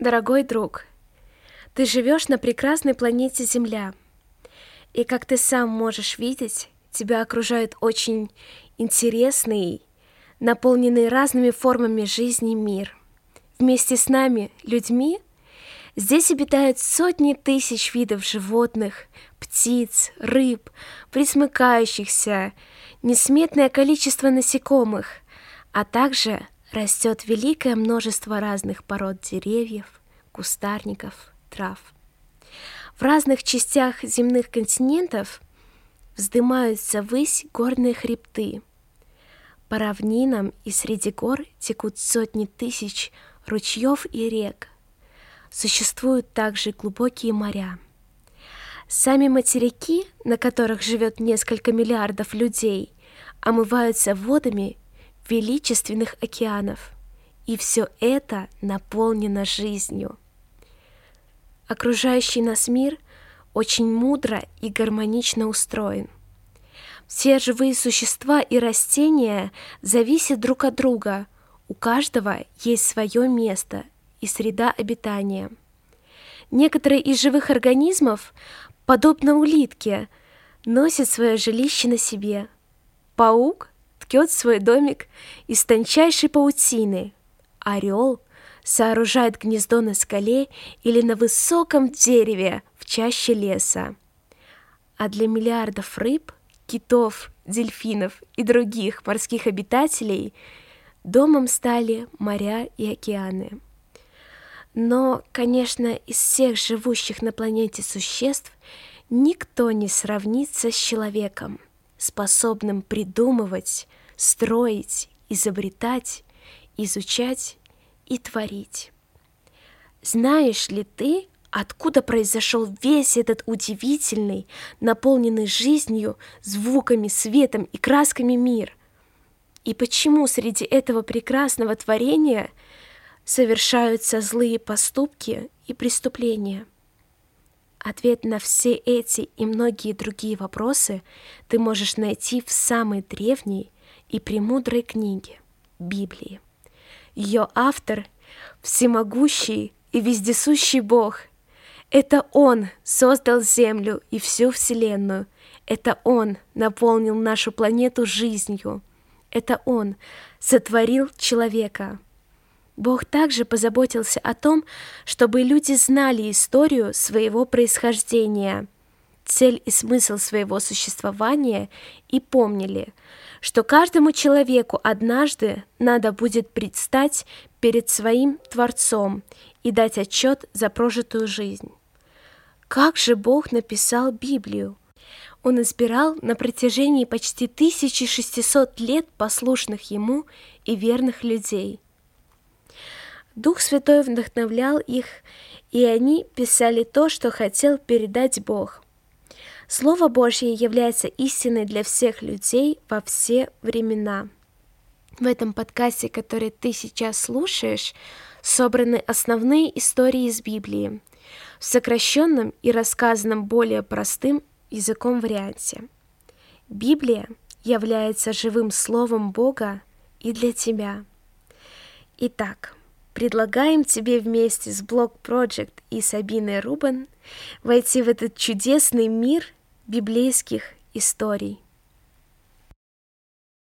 Дорогой друг, ты живешь на прекрасной планете Земля, и, как ты сам можешь видеть, тебя окружают очень интересный, наполненный разными формами жизни мир. Вместе с нами, людьми, здесь обитают сотни тысяч видов животных, птиц, рыб, пресмыкающихся, несметное количество насекомых, а также растет великое множество разных пород деревьев, кустарников, трав. В разных частях земных континентов вздымаются ввысь горные хребты. По равнинам и среди гор текут сотни тысяч ручьев и рек. Существуют также глубокие моря. Сами материки, на которых живет несколько миллиардов людей, омываются водами величественных океанов. И все это наполнено жизнью. Окружающий нас мир очень мудро и гармонично устроен. Все живые существа и растения зависят друг от друга. У каждого есть свое место и среда обитания. Некоторые из живых организмов, подобно улитке, носят свое жилище на себе. Паук ткет свой домик из тончайшей паутины. Орел сооружает гнездо на скале или на высоком дереве в чаще леса. А для миллиардов рыб, китов, дельфинов и других морских обитателей домом стали моря и океаны. Но, конечно, из всех живущих на планете существ никто не сравнится с человеком, способным придумывать, строить, изобретать, изучать и творить. Знаешь ли ты, откуда произошел весь этот удивительный, наполненный жизнью, звуками, светом и красками мир? И почему среди этого прекрасного творения совершаются злые поступки и преступления? Ответ на все эти и многие другие вопросы ты можешь найти в самой древней и премудрой книге – Библии. Ее автор – всемогущий и вездесущий Бог. Это Он создал Землю и всю Вселенную. Это Он наполнил нашу планету жизнью. Это Он сотворил человека. Бог также позаботился о том, чтобы люди знали историю своего происхождения, цель и смысл своего существования и помнили, что каждому человеку однажды надо будет предстать перед своим Творцом и дать отчет за прожитую жизнь. Как же Бог написал Библию? Он избирал на протяжении почти 1600 лет послушных Ему и верных людей. Дух Святой вдохновлял их, и они писали то, что хотел передать Бог. Слово Божье является истиной для всех людей во все времена. В этом подкасте, который ты сейчас слушаешь, собраны основные истории из Библии в сокращенном и рассказанном более простым языком варианте. Библия является живым словом Бога и для тебя. Итак, предлагаем тебе вместе с Block Project и Сабиной Рубан войти в этот чудесный мир библейских историй.